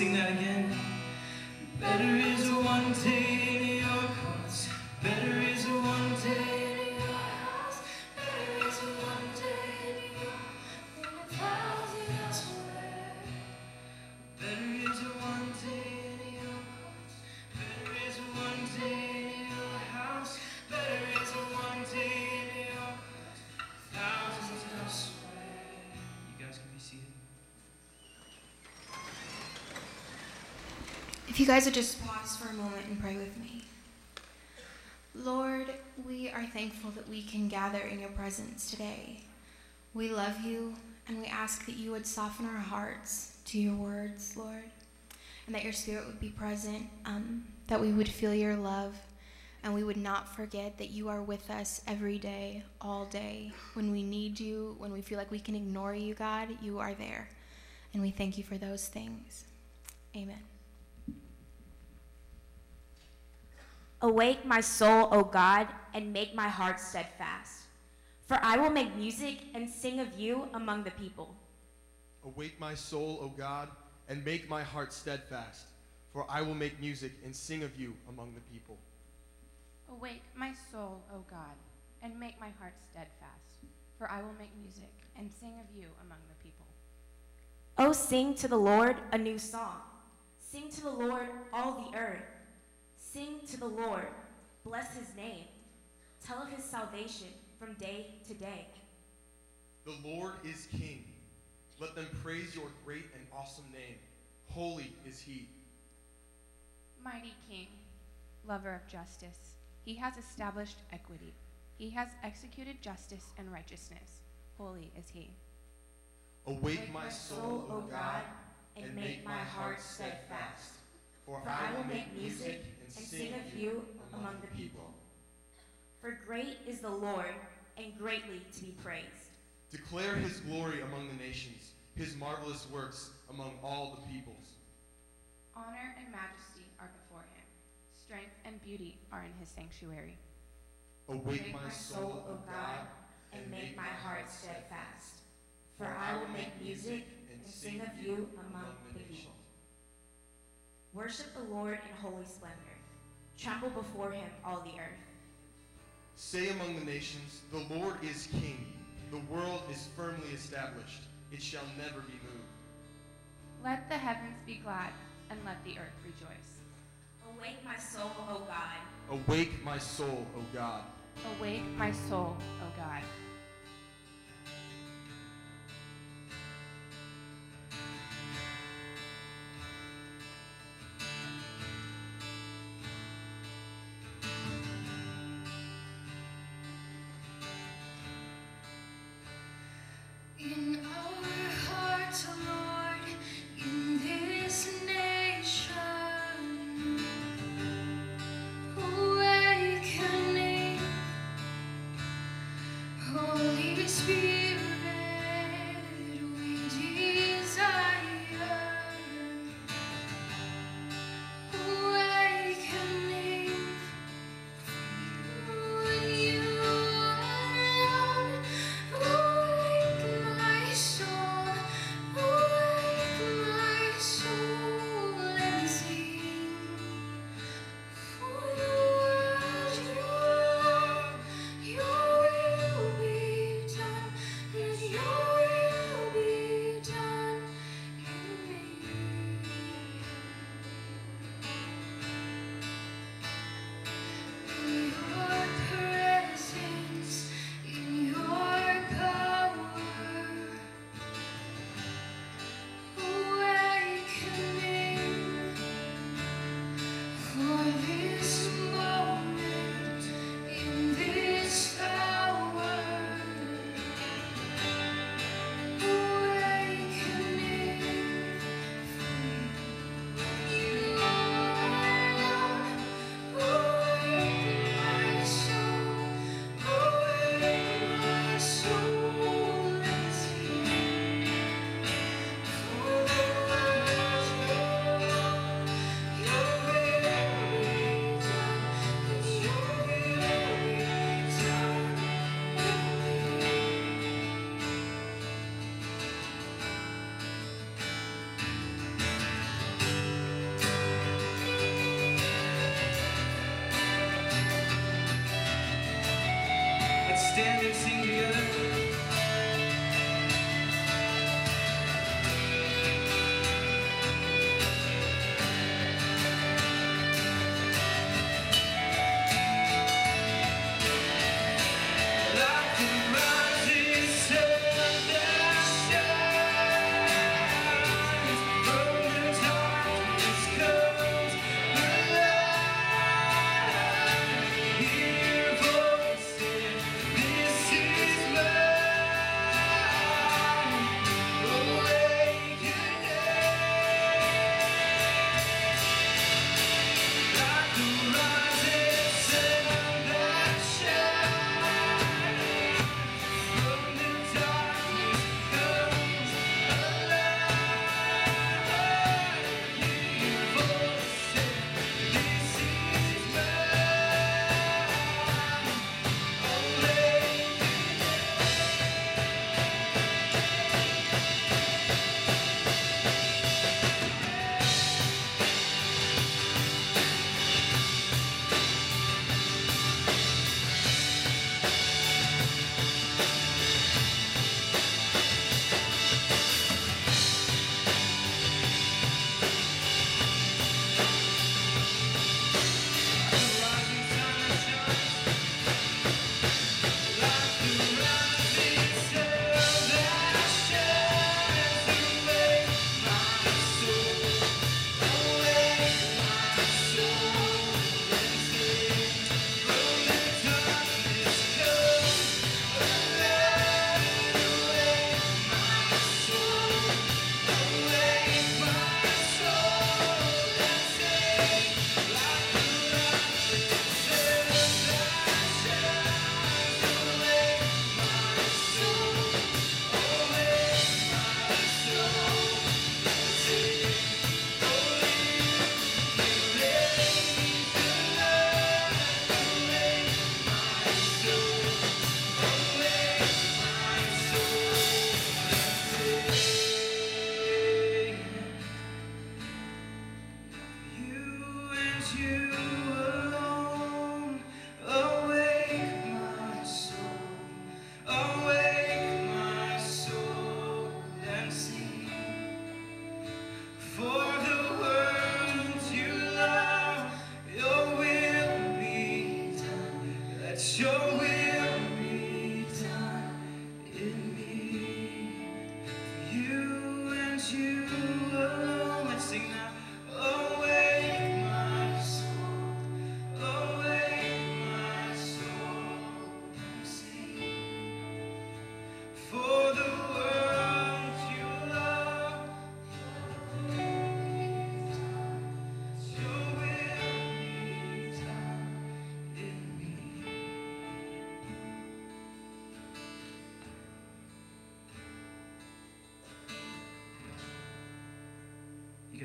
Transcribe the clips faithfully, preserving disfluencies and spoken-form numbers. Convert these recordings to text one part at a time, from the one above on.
sing that again. Better is one day in your cross. Better is one day in your house. Better is one day in your house than a thousand elsewhere. Better is one day in your cross. Better is one day in your house. Better is one day in your house than a thousand elsewhere. You guys can be seated. If you guys would just pause for a moment and pray with me. Lord, we are thankful that we can gather in your presence today. We love you, and we ask that you would soften our hearts to your words, Lord, and that your spirit would be present, um, that we would feel your love, and we would not forget that you are with us every day, all day. When we need you, when we feel like we can ignore you, God, you are there, and we thank you for those things. Amen. Awake my soul, O God, and make my heart steadfast. For I will make music and sing of you among the people. Awake my soul, O God, and make my heart steadfast. For I will make music and sing of you among the people. Awake my soul, O God, and make my heart steadfast. For I will make music and sing of you among the people. O sing to the Lord a new song. Sing to the Lord all the earth. Sing to the Lord, bless his name. Tell of his salvation from day to day. The Lord is King. Let them praise your great and awesome name. Holy is he. Mighty King, lover of justice, he has established equity. He has executed justice and righteousness. Holy is he. Awake my soul, O God, and make my heart steadfast. For I will make music and sing of you among the people. For great is the Lord, and greatly to be praised. Declare his glory among the nations, his marvelous works among all the peoples. Honor and majesty are before him. Strength and beauty are in his sanctuary. Awake my soul, O God, and make my heart steadfast. For I will make music and sing of you among the people. Worship the Lord in holy splendor. Tremble before him, all the earth. Say among the nations, the Lord is King. The world is firmly established. It shall never be moved. Let the heavens be glad, and let the earth rejoice. Awake my soul, O God. Awake my soul, O God. Awake my soul, O God. Oh.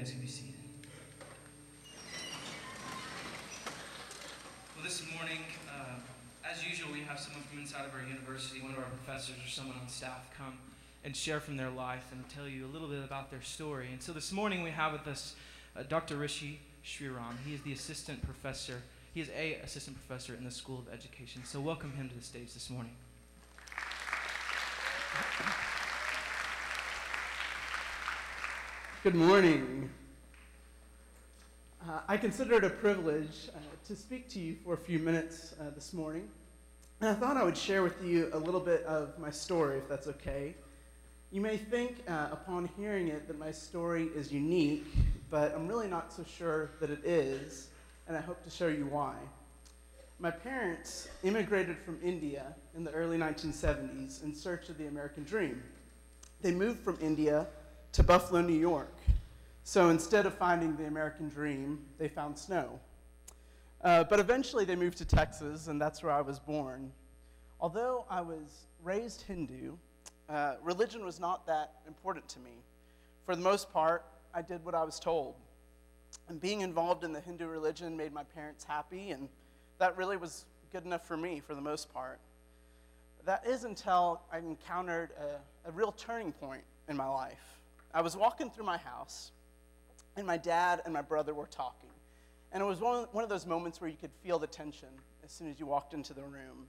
guys can be seated. Well, this morning, uh, as usual, we have someone from inside of our university, one of our professors or someone on staff, come and share from their life and tell you a little bit about their story. And so this morning we have with us uh, Doctor Rishi Sriram. He is the assistant professor. He is a assistant professor in the School of Education. So welcome him to the stage this morning. Good morning. Uh, I consider it a privilege uh, to speak to you for a few minutes uh, this morning. And I thought I would share with you a little bit of my story, if that's okay. You may think uh, upon hearing it that my story is unique, but I'm really not so sure that it is, and I hope to show you why. My parents immigrated from India in the early nineteen seventies in search of the American dream. They moved from India to Buffalo, New York. So instead of finding the American dream, they found snow. Uh, but eventually they moved to Texas, and that's where I was born. Although I was raised Hindu, uh, religion was not that important to me. For the most part, I did what I was told. And being involved in the Hindu religion made my parents happy, and that really was good enough for me for the most part. That is until I encountered a, a real turning point in my life. I was walking through my house, and my dad and my brother were talking. And it was one, one of those moments where you could feel the tension as soon as you walked into the room.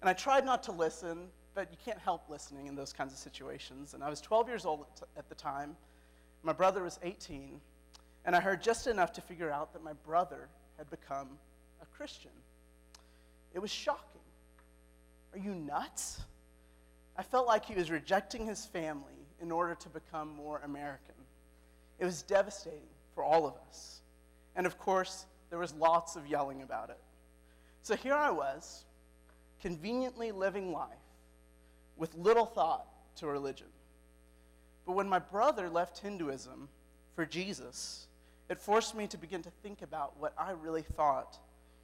And I tried not to listen, but you can't help listening in those kinds of situations. And I was twelve years old at, at the time. My brother was eighteen. And I heard just enough to figure out that my brother had become a Christian. It was shocking. Are you nuts? I felt like he was rejecting his family in order to become more American. It was devastating for all of us. And of course, there was lots of yelling about it. So here I was, conveniently living life with little thought to religion. But when my brother left Hinduism for Jesus, it forced me to begin to think about what I really thought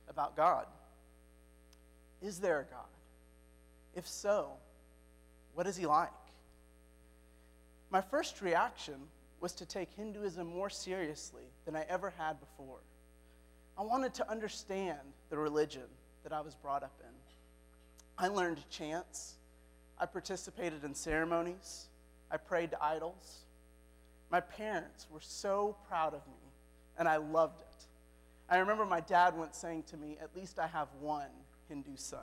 about God. Is there a God? If so, what is he like? My first reaction was to take Hinduism more seriously than I ever had before. I wanted to understand the religion that I was brought up in. I learned chants. I participated in ceremonies. I prayed to idols. My parents were so proud of me, and I loved it. I remember my dad once saying to me, "At least I have one Hindu son."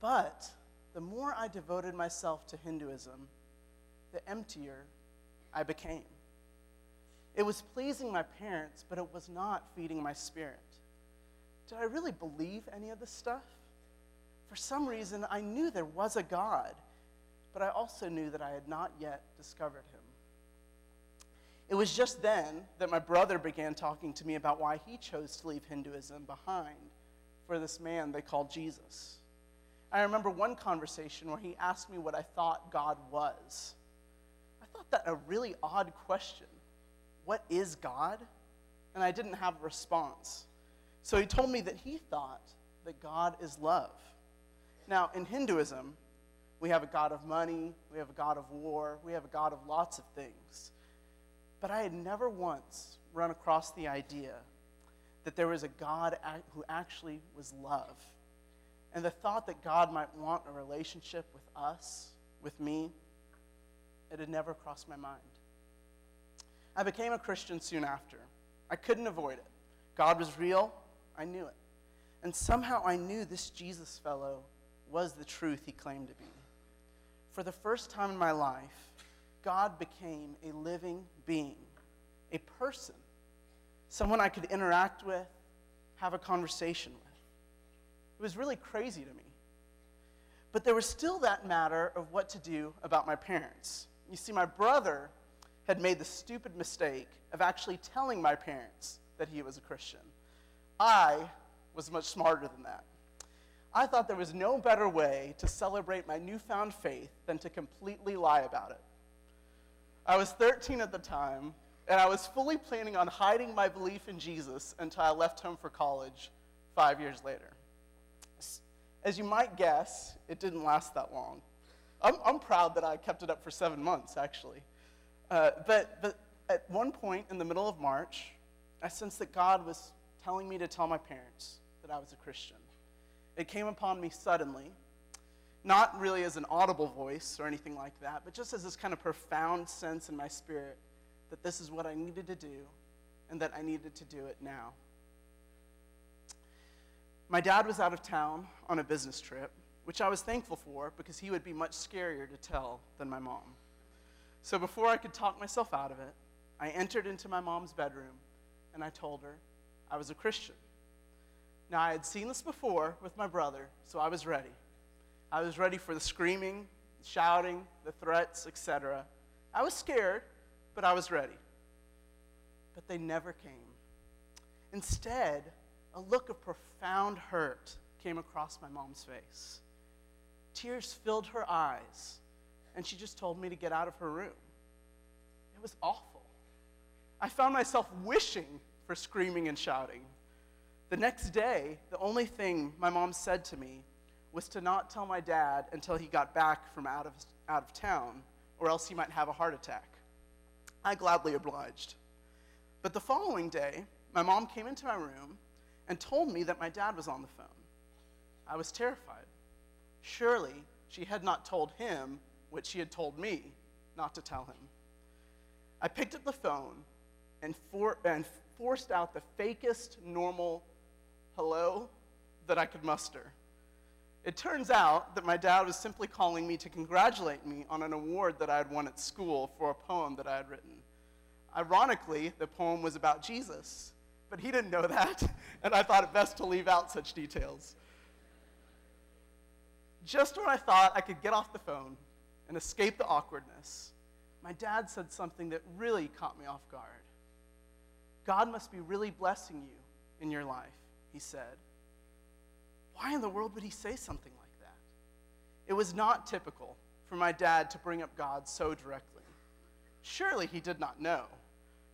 But the more I devoted myself to Hinduism, the emptier I became. It was pleasing my parents, but it was not feeding my spirit. Did I really believe any of this stuff? For some reason, I knew there was a God, but I also knew that I had not yet discovered him. It was just then that my brother began talking to me about why he chose to leave Hinduism behind for this man they called Jesus. I remember one conversation where he asked me what I thought God was. I thought that a really odd question. What is God? And I didn't have a response. So he told me that he thought that God is love. Now, in Hinduism, we have a god of money, we have a god of war, we have a god of lots of things. But I had never once run across the idea that there was a God who actually was love. And the thought that God might want a relationship with us, with me, it had never crossed my mind. I became a Christian soon after. I couldn't avoid it. God was real. I knew it. And somehow I knew this Jesus fellow was the truth he claimed to be. For the first time in my life, God became a living being, a person, someone I could interact with, have a conversation with. It was really crazy to me. But there was still that matter of what to do about my parents. You see, my brother had made the stupid mistake of actually telling my parents that he was a Christian. I was much smarter than that. I thought there was no better way to celebrate my newfound faith than to completely lie about it. I was thirteen at the time, and I was fully planning on hiding my belief in Jesus until I left home for college five years later. As you might guess, it didn't last that long. I'm, I'm proud that I kept it up for seven months, actually. Uh, but, but at one point in the middle of March, I sensed that God was telling me to tell my parents that I was a Christian. It came upon me suddenly, not really as an audible voice or anything like that, but just as this kind of profound sense in my spirit that this is what I needed to do and that I needed to do it now. My dad was out of town on a business trip, which I was thankful for because he would be much scarier to tell than my mom. So before I could talk myself out of it, I entered into my mom's bedroom and I told her I was a Christian. Now, I had seen this before with my brother, so I was ready. I was ready for the screaming, the shouting, the threats, et cetera. I was scared, but I was ready. But they never came. Instead, a look of profound hurt came across my mom's face. Tears filled her eyes, and she just told me to get out of her room. It was awful. I found myself wishing for screaming and shouting. The next day, the only thing my mom said to me was to not tell my dad until he got back from out of, out of town, or else he might have a heart attack. I gladly obliged. But the following day, my mom came into my room and told me that my dad was on the phone. I was terrified. Surely she had not told him what she had told me not to tell him. I picked up the phone and, for, and forced out the fakest normal hello that I could muster. It turns out that my dad was simply calling me to congratulate me on an award that I had won at school for a poem that I had written. Ironically, the poem was about Jesus, but he didn't know that, and I thought it best to leave out such details. Just when I thought I could get off the phone and escape the awkwardness, my dad said something that really caught me off guard. "God must be really blessing you in your life," he said. Why in the world would he say something like that? It was not typical for my dad to bring up God so directly. Surely he did not know.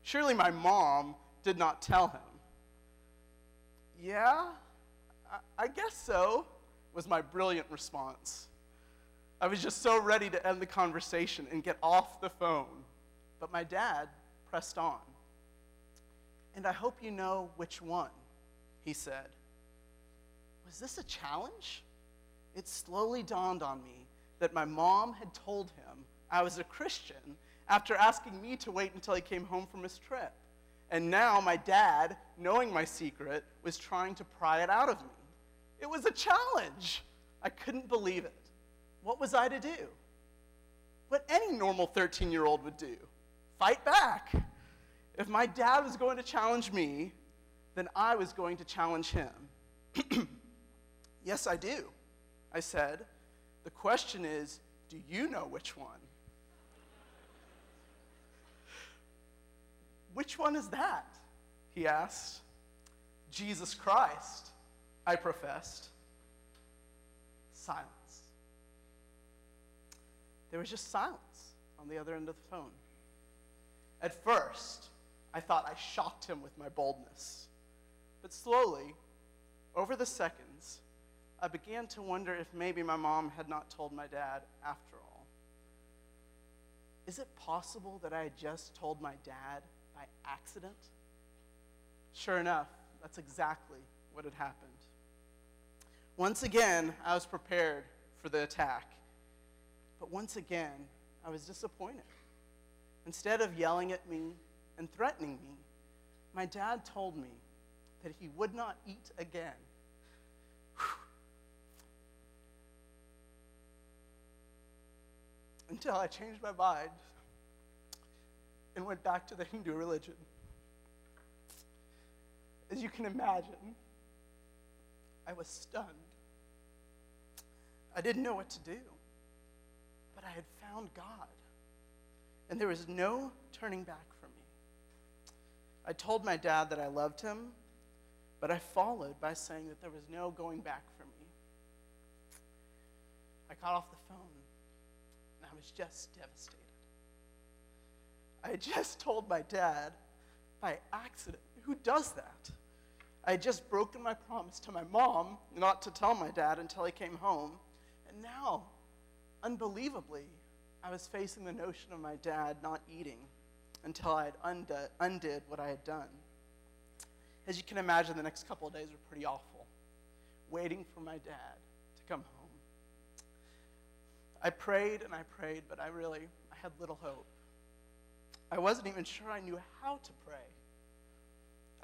Surely my mom did not tell him. "Yeah, I guess so," was my brilliant response. I was just so ready to end the conversation and get off the phone. But my dad pressed on. "And I hope you know which one," he said. Was this a challenge? It slowly dawned on me that my mom had told him I was a Christian after asking me to wait until he came home from his trip. And now my dad, knowing my secret, was trying to pry it out of me. It was a challenge. I couldn't believe it. What was I to do? What any normal thirteen-year-old would do, fight back. If my dad was going to challenge me, then I was going to challenge him. "Yes, I do," I said. "The question is, do you know which one?" "Which one is that?" he asked. "Jesus Christ," I professed. Silence. There was just silence on the other end of the phone. At first, I thought I shocked him with my boldness. But slowly, over the seconds, I began to wonder if maybe my mom had not told my dad after all. Is it possible that I had just told my dad by accident? Sure enough, that's exactly what had happened. Once again, I was prepared for the attack. But once again, I was disappointed. Instead of yelling at me and threatening me, my dad told me that he would not eat again. Until I changed my mind and went back to the Hindu religion. As you can imagine, I was stunned. I didn't know what to do, but I had found God, and there was no turning back for me. I told my dad that I loved him, but I followed by saying that there was no going back for me. I got off the phone. I was just devastated. I just told my dad by accident. Who does that? I had just broken my promise to my mom not to tell my dad until he came home. And now, unbelievably, I was facing the notion of my dad not eating until I had undo- undid what I had done. As you can imagine, the next couple of days were pretty awful, waiting for my dad to come home. I prayed and I prayed, but I really, I had little hope. I wasn't even sure I knew how to pray.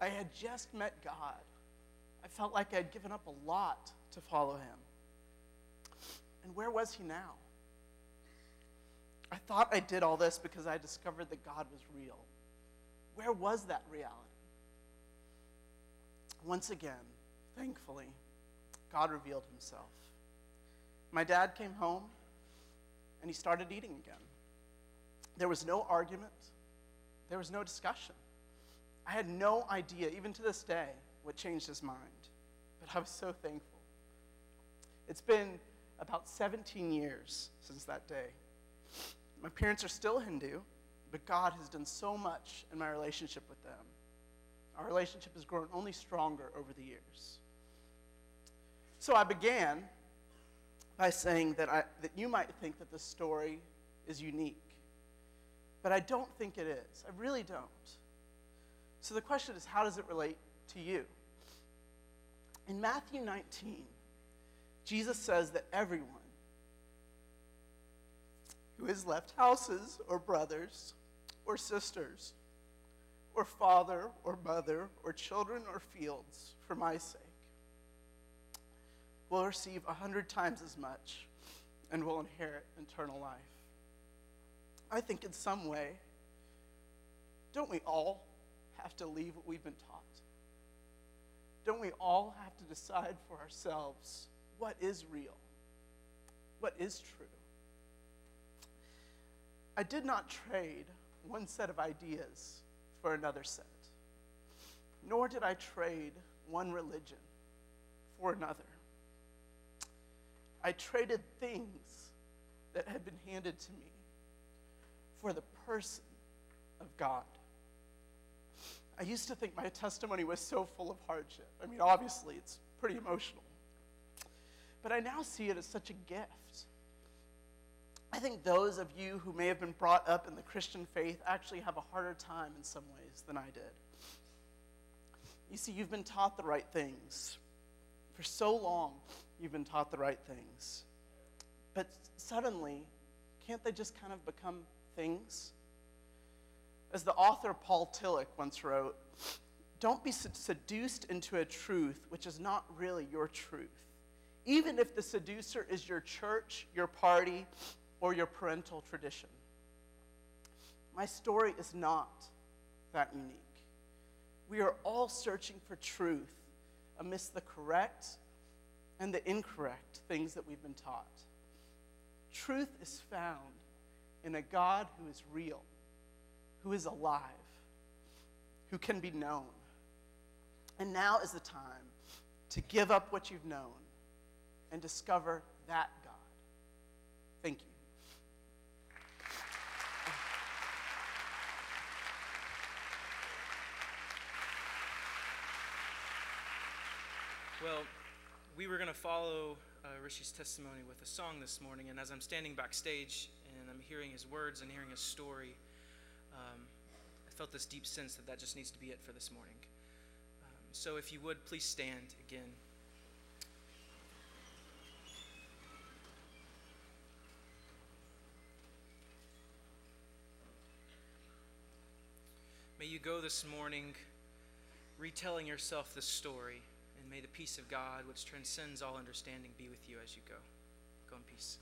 I had just met God. I felt like I had given up a lot to follow him. And where was he now? I thought I did all this because I discovered that God was real. Where was that reality? Once again, thankfully, God revealed himself. My dad came home, and he started eating again. There was no argument. There was no discussion. I had no idea, even to this day, what changed his mind. But I was so thankful. It's been about seventeen years since that day. My parents are still Hindu, but God has done so much in my relationship with them. Our relationship has grown only stronger over the years. So I began by saying that, I, that you might think that this story is unique, but I don't think it is. I really don't. So the question is, how does it relate to you? In Matthew nineteen, Jesus says that everyone who has left houses or brothers or sisters or father or mother or children or fields for my sake will receive a hundred times as much and will inherit eternal life. I think in some way, don't we all have to leave what we've been taught? Don't we all have to decide for ourselves what is real? What is true? I did not trade one set of ideas for another set, nor did I trade one religion for another. I traded things that had been handed to me for the person of God. I used to think my testimony was so full of hardship. I mean, obviously, it's pretty emotional. But I now see it as such a gift. I think those of you who may have been brought up in the Christian faith actually have a harder time in some ways than I did. You see, you've been taught the right things. For so long, you've been taught the right things. But suddenly, can't they just kind of become things? As the author Paul Tillich once wrote, don't be seduced into a truth which is not really your truth, even if the seducer is your church, your party, or your parental tradition. My story is not that unique. We are all searching for truth amidst the correct and the incorrect things that we've been taught. Truth is found in a God who is real, who is alive, who can be known. And now is the time to give up what you've known and discover that God. Thank you. Well, we were going to follow uh, Rishi's testimony with a song this morning, and as I'm standing backstage and I'm hearing his words and hearing his story, Um, I felt this deep sense that that just needs to be it for this morning. Um, so if you would, please stand again. May you go this morning retelling yourself this story, and may the peace of God, which transcends all understanding, be with you as you go. Go in peace.